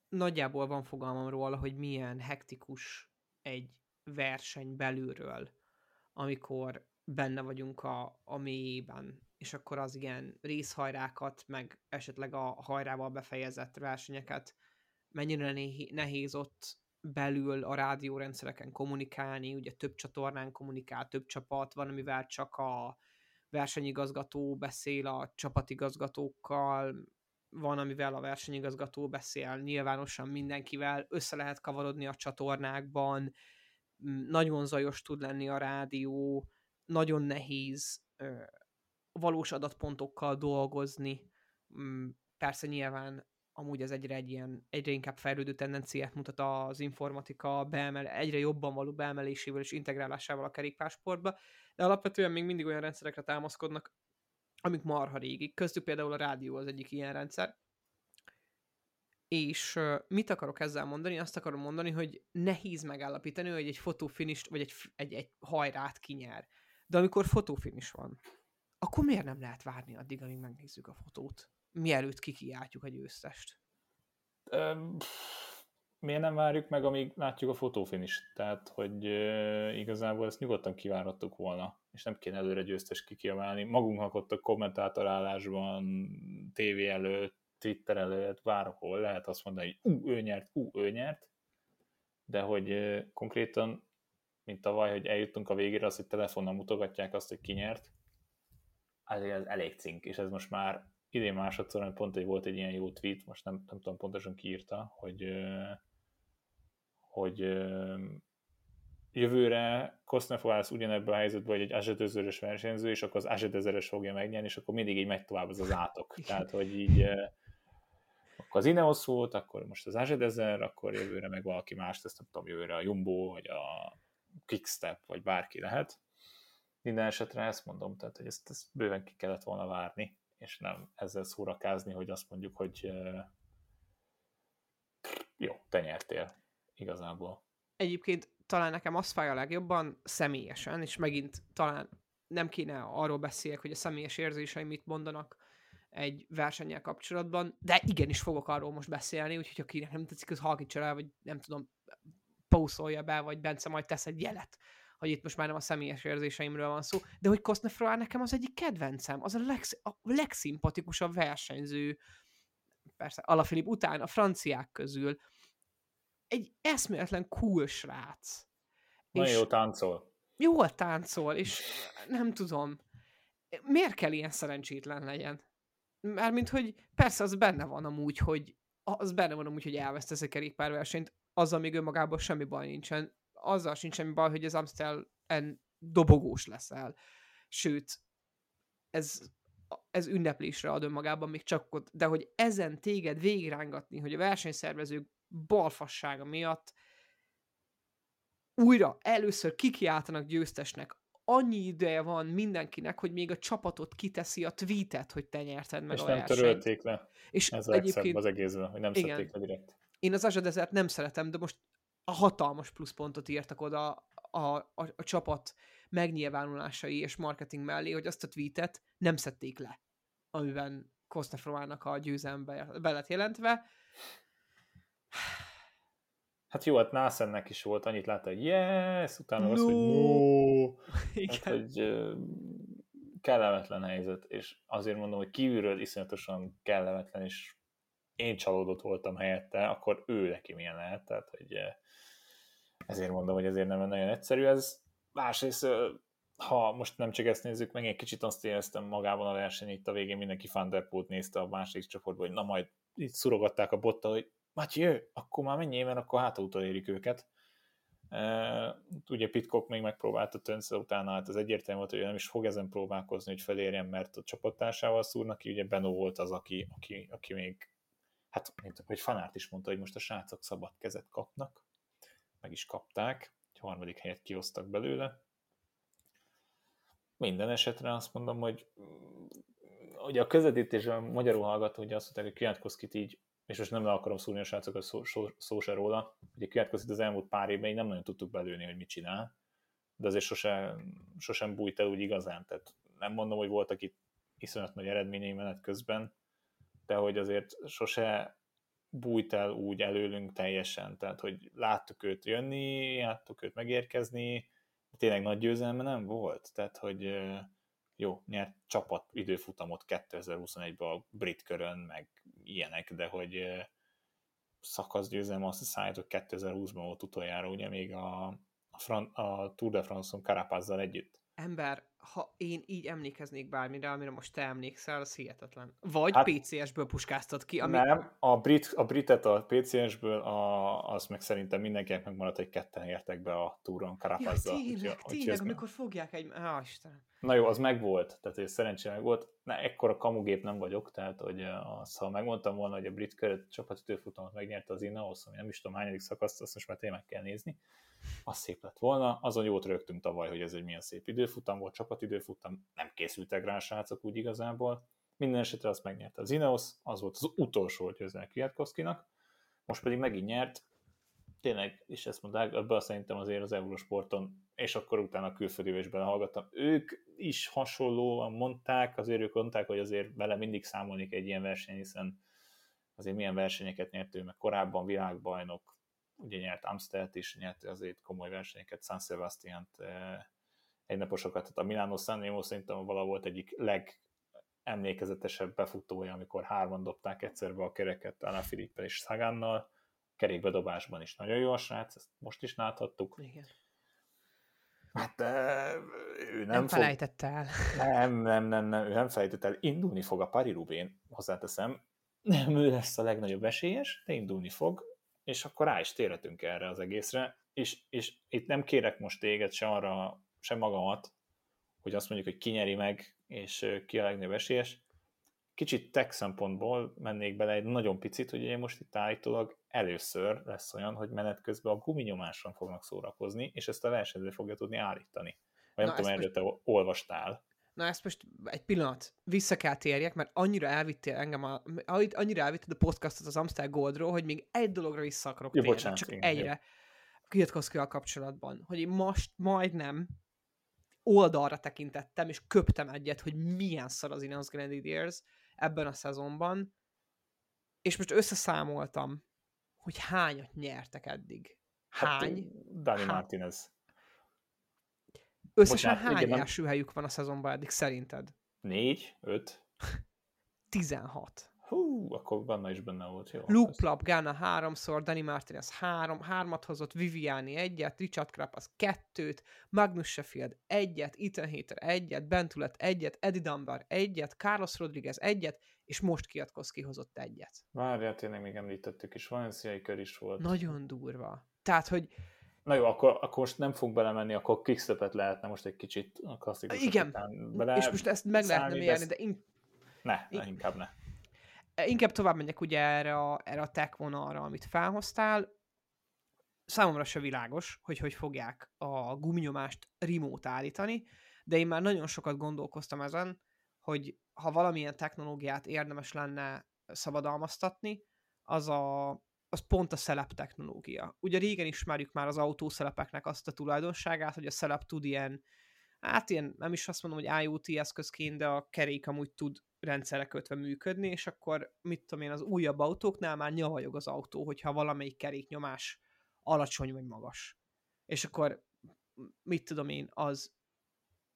nagyjából van fogalmam róla, hogy milyen hektikus egy verseny belülről, amikor benne vagyunk a mélyében, és akkor az ilyen részhajrákat, meg esetleg a hajrával befejezett versenyeket, mennyire nehéz ott belül a rádiórendszereken kommunikálni, ugye több csatornán kommunikál, több csapat van, amivel csak a versenyigazgató beszél a csapatigazgatókkal, van, amivel a versenyigazgató beszél nyilvánosan mindenkivel, össze lehet kavarodni a csatornákban, nagyon zajos tud lenni a rádió, nagyon nehéz valós adatpontokkal dolgozni. Persze nyilván amúgy ez egyre inkább fejlődő tendenciát mutat az informatika egyre jobban való beemelésével és integrálásával a kerékpársportba, de alapvetően még mindig olyan rendszerekre támaszkodnak, amik marha régi. Köztük például a rádió az egyik ilyen rendszer. És mit akarok ezzel mondani? Azt akarom mondani, hogy nehéz megállapítani, hogy egy fotófinist, vagy egy hajrát kinyer. De amikor fotófinis van, akkor miért nem lehet várni addig, amíg megnézzük a fotót? Mielőtt kikiáltjuk a győztest? Miért nem várjuk meg, amíg látjuk a fotófinist? Tehát, hogy igazából ezt nyugodtan kivárhattuk volna, és nem kéne előre győztest kikiabálni. Magunknak ott a kommentátorálásban, tévé előtt, Twitter előtt, bárhol lehet azt mondani, hogy ő nyert, de hogy konkrétan, mint tavaly, hogy eljutunk a végére, azt, hogy telefonnal mutogatják azt, hogy ki nyert, ez elég cink, és ez most már idén másodszor, hogy pont volt egy ilyen jó tweet, most nem tudom pontosan ki írta, hogy jövőre Kosznafra lesz ugyanebben a helyzetben, hogy egy AZ5-ös versenyző, és akkor az AZ1000-es fogja megnyerni, és akkor mindig így megy tovább az az átok. Tehát, hogy így akkor az Ineos volt, akkor most az AZ1000, akkor jövőre meg valaki más, ezt nem tudom, jövőre a Jumbo, vagy a Kickstep, vagy bárki lehet. Minden esetre ezt mondom, tehát, hogy ezt bőven ki kellett volna várni, és nem ezzel szórakázni, hogy azt mondjuk, hogy jó, te nyertél igazából. Egyébként talán nekem az fáj a legjobban személyesen, és megint talán nem kéne arról beszéljek, hogy a személyes érzéseim mit mondanak egy versennyel kapcsolatban, de igenis fogok arról most beszélni, úgyhogy akinek nem tetszik, az halkítsa rá, vagy nem tudom, pószolja be, vagy Bence majd tesz egy jelet, hogy itt most már nem a személyes érzéseimről van szó, de hogy Kosznafra nekem az egyik kedvencem, az a legszimpatikusabb versenyző, persze Alaphilippe után a franciák közül, egy eszméletlen cool srác. Nagyon jó táncol. Jól táncol, és nem tudom, miért kell ilyen szerencsétlen legyen? Mármint, hogy persze az benne van amúgy, hogy elvesztesz a kerékpárversenyt, azzal még önmagában semmi baj nincsen. Azzal sincs semmi baj, hogy az Amsterdam-en dobogós leszel. Sőt, ez ünneplésre ad önmagában még csak ott, de hogy ezen téged végigrángatni, hogy a versenyszervezők balfassága miatt újra először kikiáltanak győztesnek. Annyi ideje van mindenkinek, hogy még a csapatot kiteszi a tweetet, hogy te nyerted meg és a versenyt. És nem törölték le. És ez a legszebb az egészben, hogy nem szedték le direkt. Én az Azsadezert nem szeretem, de most a hatalmas pluszpontot írtak oda a csapat megnyilvánulásai és marketing mellé, hogy azt a tweetet nem szedték le, amiben Kosznafrovának a győzelembe be lett jelentve. Hát jó, hát Nászennek is volt, annyit látta, hogy yes, utána no. Azt, hogy no. Igen. Hát, hogy kellemetlen helyzet, és azért mondom, hogy kívülről iszonyatosan kellemetlen, és én csalódott voltam helyette, akkor ő neki milyen lehet, tehát, hogy ezért mondom, hogy ezért nem nagyon egyszerű ez. Másrészt, ha most nem csak ezt nézzük, meg egy kicsit azt éreztem magában a verseny, itt a végén mindenki Van der Poelt nézte a másik csoportban, hogy na majd itt szurogatták a botta, hogy Matthew, akkor már menjél, mert akkor hátultól érik őket. Ugye Pitcock még megpróbálta Tönszt, utána hát az egyértelmű volt, hogy nem is fog ezen próbálkozni, hogy felérjen, mert a csapattársával szúrnak ki. Ugye Benó volt az, aki még, hát hogy Fanárt is mondta, hogy most a srácok szabad kezet kapnak, meg is kapták, egy harmadik helyet kiosztak belőle. Minden esetre azt mondom, hogy ugye a közvetítésben magyarul hallgató, ugye azt mondták, hogy Kwiatkowskit így, és most nem le akarom szúrni a srácokat, szó se róla, ugye Kwiatkowskit az elmúlt pár évben így nem nagyon tudtuk belőni, hogy mit csinál, de azért sosem bújt el úgy igazán, tehát nem mondom, hogy voltak itt iszonyat nagy eredményei menet közben, de hogy azért sose bújt el úgy előlünk teljesen, tehát hogy láttuk őt jönni, láttuk őt megérkezni, tényleg nagy győzelme nem volt, tehát hogy jó, nyert csapat időfutamot 2021-ben a brit körön, meg ilyenek, de hogy szakaszgyőzelme azt hiszem, hogy 2020-ban volt utoljára, ugye még a Tour de France-on Carapaz-zal együtt. Ember, ha én így emlékeznék bármire, amire most te emlékszel, az hihetetlen. Vagy hát, PCS-ből puskáztad ki. Ami... Nem, a britet a PCS-ből, az meg szerintem mindenkinek megmaradt, hogy ketten értek be a túron Carapaz-zal. Ja, tényleg, amikor fogják egy... Ah, Istenem. Na jó, az megvolt, tehát hogy szerencsére megvolt. Ekkora kamugép nem vagyok, tehát hogy azt, ha megmondtam volna, hogy a brit kör csapatütőfutamot megnyerte az Ineos, ami nem is tudom hányadik szakaszt, azt most már tényleg meg kell nézni, az szép lett volna. Azon jót rögtünk tavaly, hogy ez egy milyen szép időfutam volt, csapatidőfutam, nem készültek rá a srácok úgy igazából. Minden esetre azt megnyerte az Ineos, az volt az utolsó, hogy jözzön Kwiatkowskinak, most pedig megint nyert, tényleg, és ezt mondták, ebben szerintem azért az Eurosporton, és akkor utána a külföldibe is belehallgattam. Ők is hasonlóan mondták, azért ők mondták, hogy azért vele mindig számolni kell egy ilyen verseny, hiszen azért milyen versenyeket nyert ő, meg korábban világbajnok, ugye nyert Amstert is, nyert azért komoly versenyeket, San Sebastiant, egynaposokat, tehát a Milano Sanremo szerintem vala volt egyik legemlékezetesebb befutója, amikor hárman dobták egyszerbe a kereket Alaphilippel és Sagannal, kerékbedobásban is nagyon jó a srác, ezt most is láthattuk. Igen. Hát ő nem fog... felejtett el. Nem, ő nem felejtett el. Indulni fog a Paris-Roubaix-n, hozzáteszem. Nem, ő lesz a legnagyobb esélyes, de indulni fog, és akkor rá is térhetünk erre az egészre, és itt nem kérek most téged se arra, se magamat, hogy azt mondjuk, hogy ki nyeri meg, és ki a legnagyobb esélyes. Kicsit tech szempontból mennék bele egy nagyon picit, hogy én most itt állítólag először lesz olyan, hogy menet közben a guminyomáson fognak szórakozni, és ezt a versenyző fogja tudni állítani. Vagy nem tudom, erről te olvastál. Na ezt most egy pillanat, vissza kell térjek, mert annyira elvittél engem, annyira elvitted a podcastot az Amster Goldról, hogy még egy dologra vissza akarok térni, csak igen, egyre. Kwiatkowskival kapcsolatban, hogy én most majdnem oldalra tekintettem, és köptem egyet, hogy milyen szar az Ineos Grenadiers ebben a szezonban, és most összeszámoltam, hogy hányat nyertek eddig. Dani Martinez. Összesen hány első helyük van a szezonban eddig, szerinted? 4, 5. 16. Hú, akkor benne is benne volt. Jó, Luke Plapp, Ghana 3-szor, Dani Martinez 3-at hozott, Viviani 1-et, Richard Krapas 2-t, Magnus Sheffield 1-et, Ethan Hayter 1-et, Bentulet 1-et, Eddie Dunbar 1-et, Carlos Rodriguez 1-et, és most Kwiatkowski hozott 1-et. Várjál, tényleg még említettük is, valenciai kör is volt. Nagyon durva. Tehát, hogy... Na jó, akkor most nem fog belemenni, akkor Quickstepet lehetne most egy kicsit a klasszikus után bele. És most ezt meg lehetne mérni, de... inkább ne. Inkább tovább megyek ugye erre a tech vonalra, amit felhoztál. Számomra se világos, hogy fogják a guminyomást remote állítani, de én már nagyon sokat gondolkoztam ezen, hogy ha valamilyen technológiát érdemes lenne szabadalmaztatni, az pont a szelep technológia. Ugye régen ismerjük már az autószelepeknek azt a tulajdonságát, hogy a szelep tud ilyen, nem is azt mondom, hogy IoT eszközként, de a kerék amúgy tud rendszerre kötve működni, és akkor mit tudom én, az újabb autóknál már nyavajog az autó, hogyha valamelyik keréknyomás alacsony vagy magas. És akkor mit tudom én, az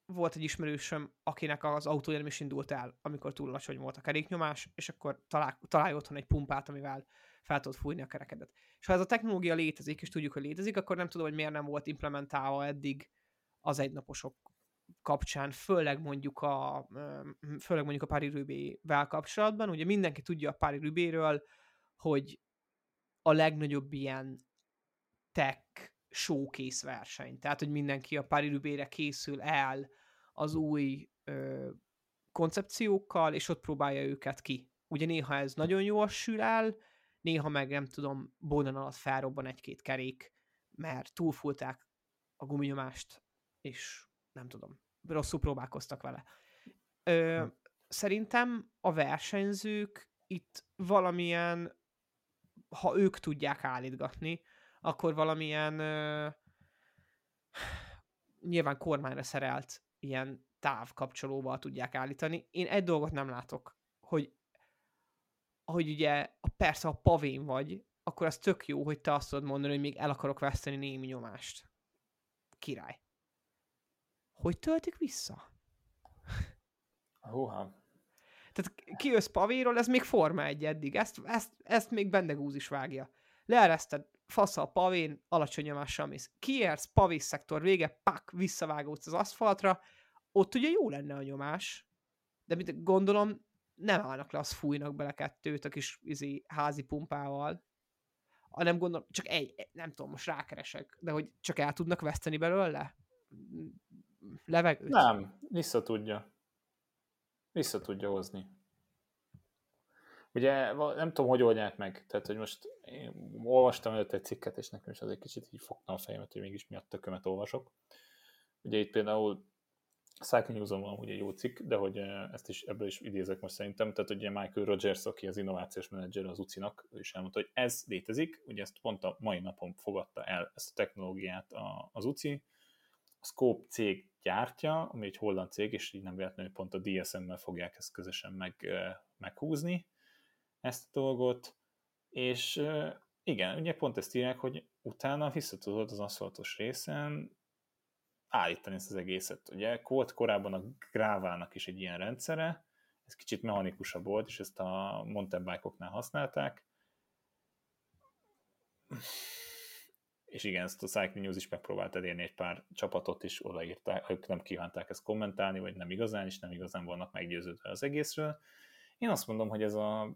volt egy ismerősöm, akinek az autója nem is indult el, amikor túl alacsony volt a keréknyomás, és akkor találj otthon egy pumpát, amivel fel tudod fújni a kerekedet. És ha ez a technológia létezik, és tudjuk, hogy létezik, akkor nem tudom, hogy miért nem volt implementálva eddig az egynaposok kapcsán, főleg mondjuk a Paris-Roubaix-vel kapcsolatban. Ugye mindenki tudja a Paris-Roubaix-ről, hogy a legnagyobb ilyen tech showcase verseny. Tehát, hogy mindenki a Paris-Roubaix-re készül el az új koncepciókkal, és ott próbálja őket ki. Ugye néha ez nagyon jól sül el, néha meg nem tudom, bódon alatt felrobban egy-két kerék, mert túlfúlták a guminyomást, és nem tudom, rosszul próbálkoztak vele. Szerintem a versenyzők itt valamilyen, ha ők tudják állítgatni, akkor valamilyen nyilván kormányra szerelt ilyen távkapcsolóval tudják állítani. Én egy dolgot nem látok, hogy ugye persze, ha pavén vagy, akkor az tök jó, hogy te azt tudod mondani, hogy még el akarok veszteni némi nyomást. Király. Hogy töltik vissza? Húha. Tehát kijössz pavéról, ez még Forma 1 eddig. Ezt még Bendegúz is vágja. Leereszted fasza a pavén, alacsony nyomással mész. Kiérsz, pavé szektor vége, pak, visszavágódsz az aszfaltra. Ott ugye jó lenne a nyomás, de mit gondolom, nem állnak le, az fújnak bele kettőt a kis házi pumpával, hanem gondolom, csak nem tudom, most rákeresek, de hogy csak el tudnak veszteni belőle? levegőt? Nem, vissza tudja hozni. Ugye nem tudom, hogy oldják meg. Tehát, hogy most én olvastam előtt egy cikket, és nekem is azért kicsit így fogtam a fejemet, hogy mégis mi a tökömet olvasok. Ugye itt például Cycling News-on van ugye jó cikk, de hogy ezt is, ebből is idézek most szerintem. Tehát ugye Michael Rogers, aki az innovációs menedzser az UCI-nak, ő is elmondta, hogy ez létezik. Ugye ezt pont a mai napon fogadta el ezt a technológiát az UCI. A Scope cég gyártja, ami egy holland cég, és így nem véletlenül pont a DSM-mel fogják ezt közösen meghúzni ezt a dolgot, és igen, ugye pont ezt írják, hogy utána visszatudod az aszfaltos részen állítani ezt az egészet. Ugye volt korábban a Grávának is egy ilyen rendszere, ez kicsit mechanikusabb volt, és ezt a mountainbike-oknál használták. És igen, ezt a Cycling News is megpróbált elérni egy pár csapatot, és odaírták, ők nem kívánták ezt kommentálni, vagy nem igazán, és nem igazán vannak meggyőződve az egészről. Én azt mondom, hogy ez a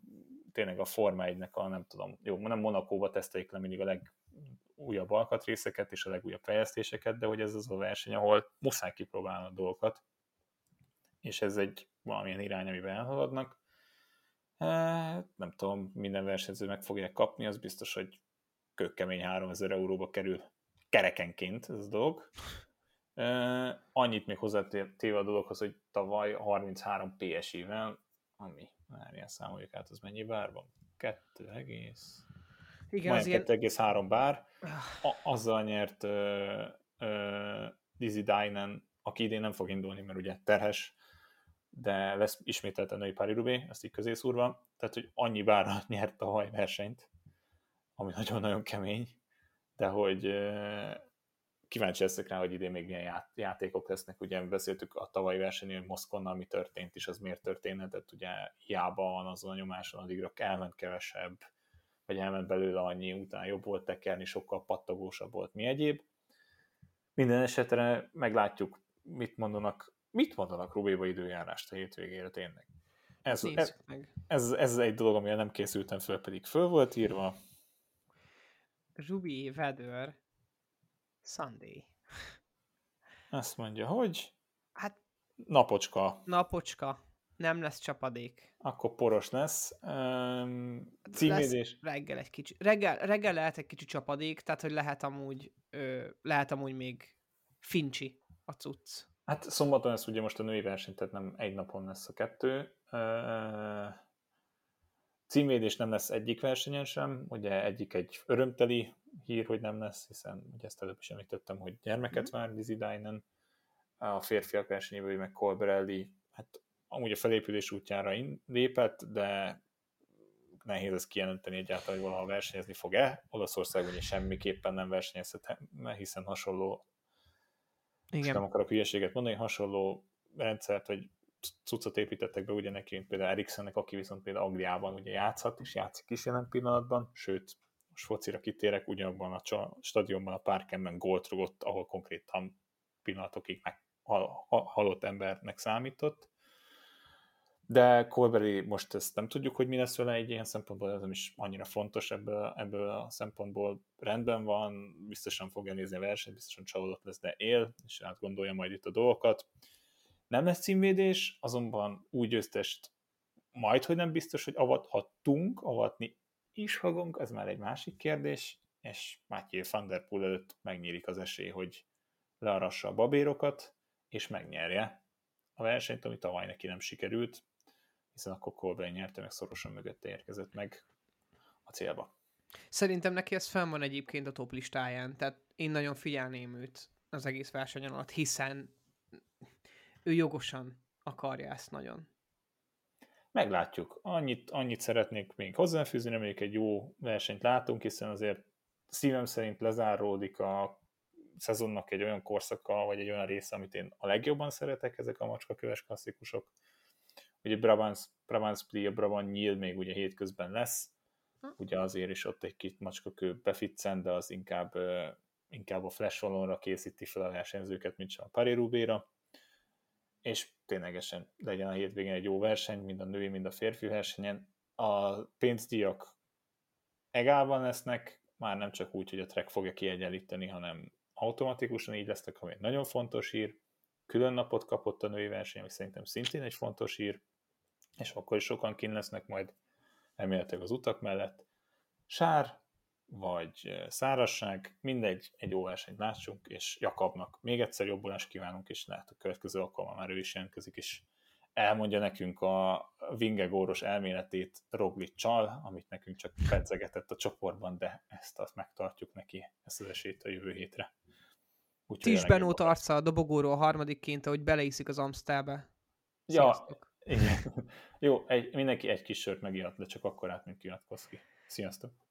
tényleg a Forma 1-nek a nem tudom, jó, nem Monakóba tesztelik le mindig a legújabb alkatrészeket és a legújabb fejlesztéseket, de hogy ez az a verseny, ahol muszáj kipróbálni a dolgokat, és ez egy valamilyen irány, amiben elhaladnak. Nem tudom, minden versenyző meg fogják kapni, az biztos, hogy kőkemény 3 000 euróba kerül kerekenként ez a dolog. Annyit még hozzátéve a dologhoz, hogy tavaly 33 PSI-vel ami, már ilyen számoljuk át, az mennyi bárban? 2,3 bár. Azzal nyert Dizzy Dynan, aki idén nem fog indulni, mert ugye terhes, de lesz ismételten női Paris-Roubaix, ezt így közé szúrva. Tehát, hogy annyi bárra nyert a hajversenyt, ami nagyon-nagyon kemény, de hogy kíváncsi leszek rá, hogy idén még milyen játékok lesznek. Ugye beszéltük a tavalyi versenyen Moszkonnal, mi történt, és az miért történhetett. Ugye hiába van azon a nyomáson, addigra elment kevesebb, vagy elment belőle annyi, utána jobb volt tekerni, sokkal pattogósabb volt, mi egyéb. Minden esetre meglátjuk, mit mondanak Roubaix-ba időjárást a hétvégére tényleg. Ez egy dolog, amire nem készültem föl, pedig föl volt írva. Roubaix weather Sunday. Azt mondja, hogy? Hát napocska. Napocska. Nem lesz csapadék. Akkor poros lesz. Címézés. Lesz reggel egy kicsi. Reggel lehet egy kicsi csapadék, tehát hogy lehet amúgy még fincsi a cucc. Hát szombaton lesz ugye most a női verseny, tehát nem egy napon lesz a 2. Címvédés nem lesz egyik versenyen sem, ugye egyik egy örömteli hír, hogy nem lesz, hiszen ugye ezt előbb is említettem, hogy gyermeket vár Dizzy Dynan, a férfiak versenyéből meg Colbrelli, hát amúgy a felépülés útjára lépett, de nehéz ezt kijelenteni egyáltalán, hogy valaha versenyezni fog-e. Olaszország ugye semmiképpen nem versenyezhet, hiszen hasonló, igen. Nem akarok hülyeséget mondani, hasonló rendszert, hogy cuccot építettek be ugye neki, mint például Eriksennek, aki viszont például Angliában ugye játszhat, és játszik is jelen pillanatban, sőt, most focira kitérek, ugyanabban a stadionban, a Parkenben gólt rugott, ahol konkrétan pillanatokig meg halott embernek számított. De Colberg most ezt nem tudjuk, hogy mi lesz vele egy ilyen szempontból, ez nem is annyira fontos ebből a szempontból, rendben van, biztosan fogja nézni a versenyt, biztosan csalódott lesz, de él, és átgondolja majd itt a dolgokat. Nem lesz címvédés, azonban új győztest majdhogy nem biztos, hogy avathattunk, avatni is fogunk, ez már egy másik kérdés, és Matthew Van der Poel előtt megnyílik az esély, hogy learassa a babérokat, és megnyerje a versenyt, ami tavaly neki nem sikerült, hiszen akkor Koberg nyerte, meg szorosan mögötte érkezett meg a célba. Szerintem neki ez fenn van egyébként a top listáján, tehát én nagyon figyelném őt az egész versenyen alatt, hiszen ő jogosan akarja ezt nagyon. Meglátjuk. Annyit szeretnék még hozzáfűzni, reméljük egy jó versenyt látunk, hiszen azért szívem szerint lezáródik a szezonnak egy olyan korszaka, vagy egy olyan része, amit én a legjobban szeretek, ezek a macskaköves klasszikusok. Ugye Brabants-Plie, Brabant-Nyíl még ugye hétközben lesz, ugye azért is ott egy kicsit macskakő beficcen, de az inkább a Flash Wallonra készíti fel a versenyzőket, mint sem a Paris-Roubaix-ra. És ténylegesen legyen a hétvégén egy jó verseny, mind a női, mind a férfi versenyen. A pénzdíjak egálban lesznek, már nem csak úgy, hogy a Trek fogja kiegyenlíteni, hanem automatikusan így lesznek, ami egy nagyon fontos hír. külön napot kapott a női verseny, ami szerintem szintén egy fontos hír, és akkor is sokan kint lesznek majd remélhetőleg az utak mellett. Sár vagy szárazság, mindegy, egy jó versenyt lássunk, és Jakabnak még egyszer jobbulást kívánunk, és lehet a következő alkalommal már ő is jelentkezik, és elmondja nekünk a Vingegaardos elméletét Roglic-csal, amit nekünk csak pedzegetett a csoportban, de ezt azt megtartjuk neki, ezt az esélyt a jövő hétre. Tisbenót arca a dobogóról harmadikként, ahogy beleiszik az Amsterbe. Sziasztok! Ja, igen. Jó, mindenki egy kis sört megiadt, de csak akkor át, mint Kwiatkowski. Sziasztok!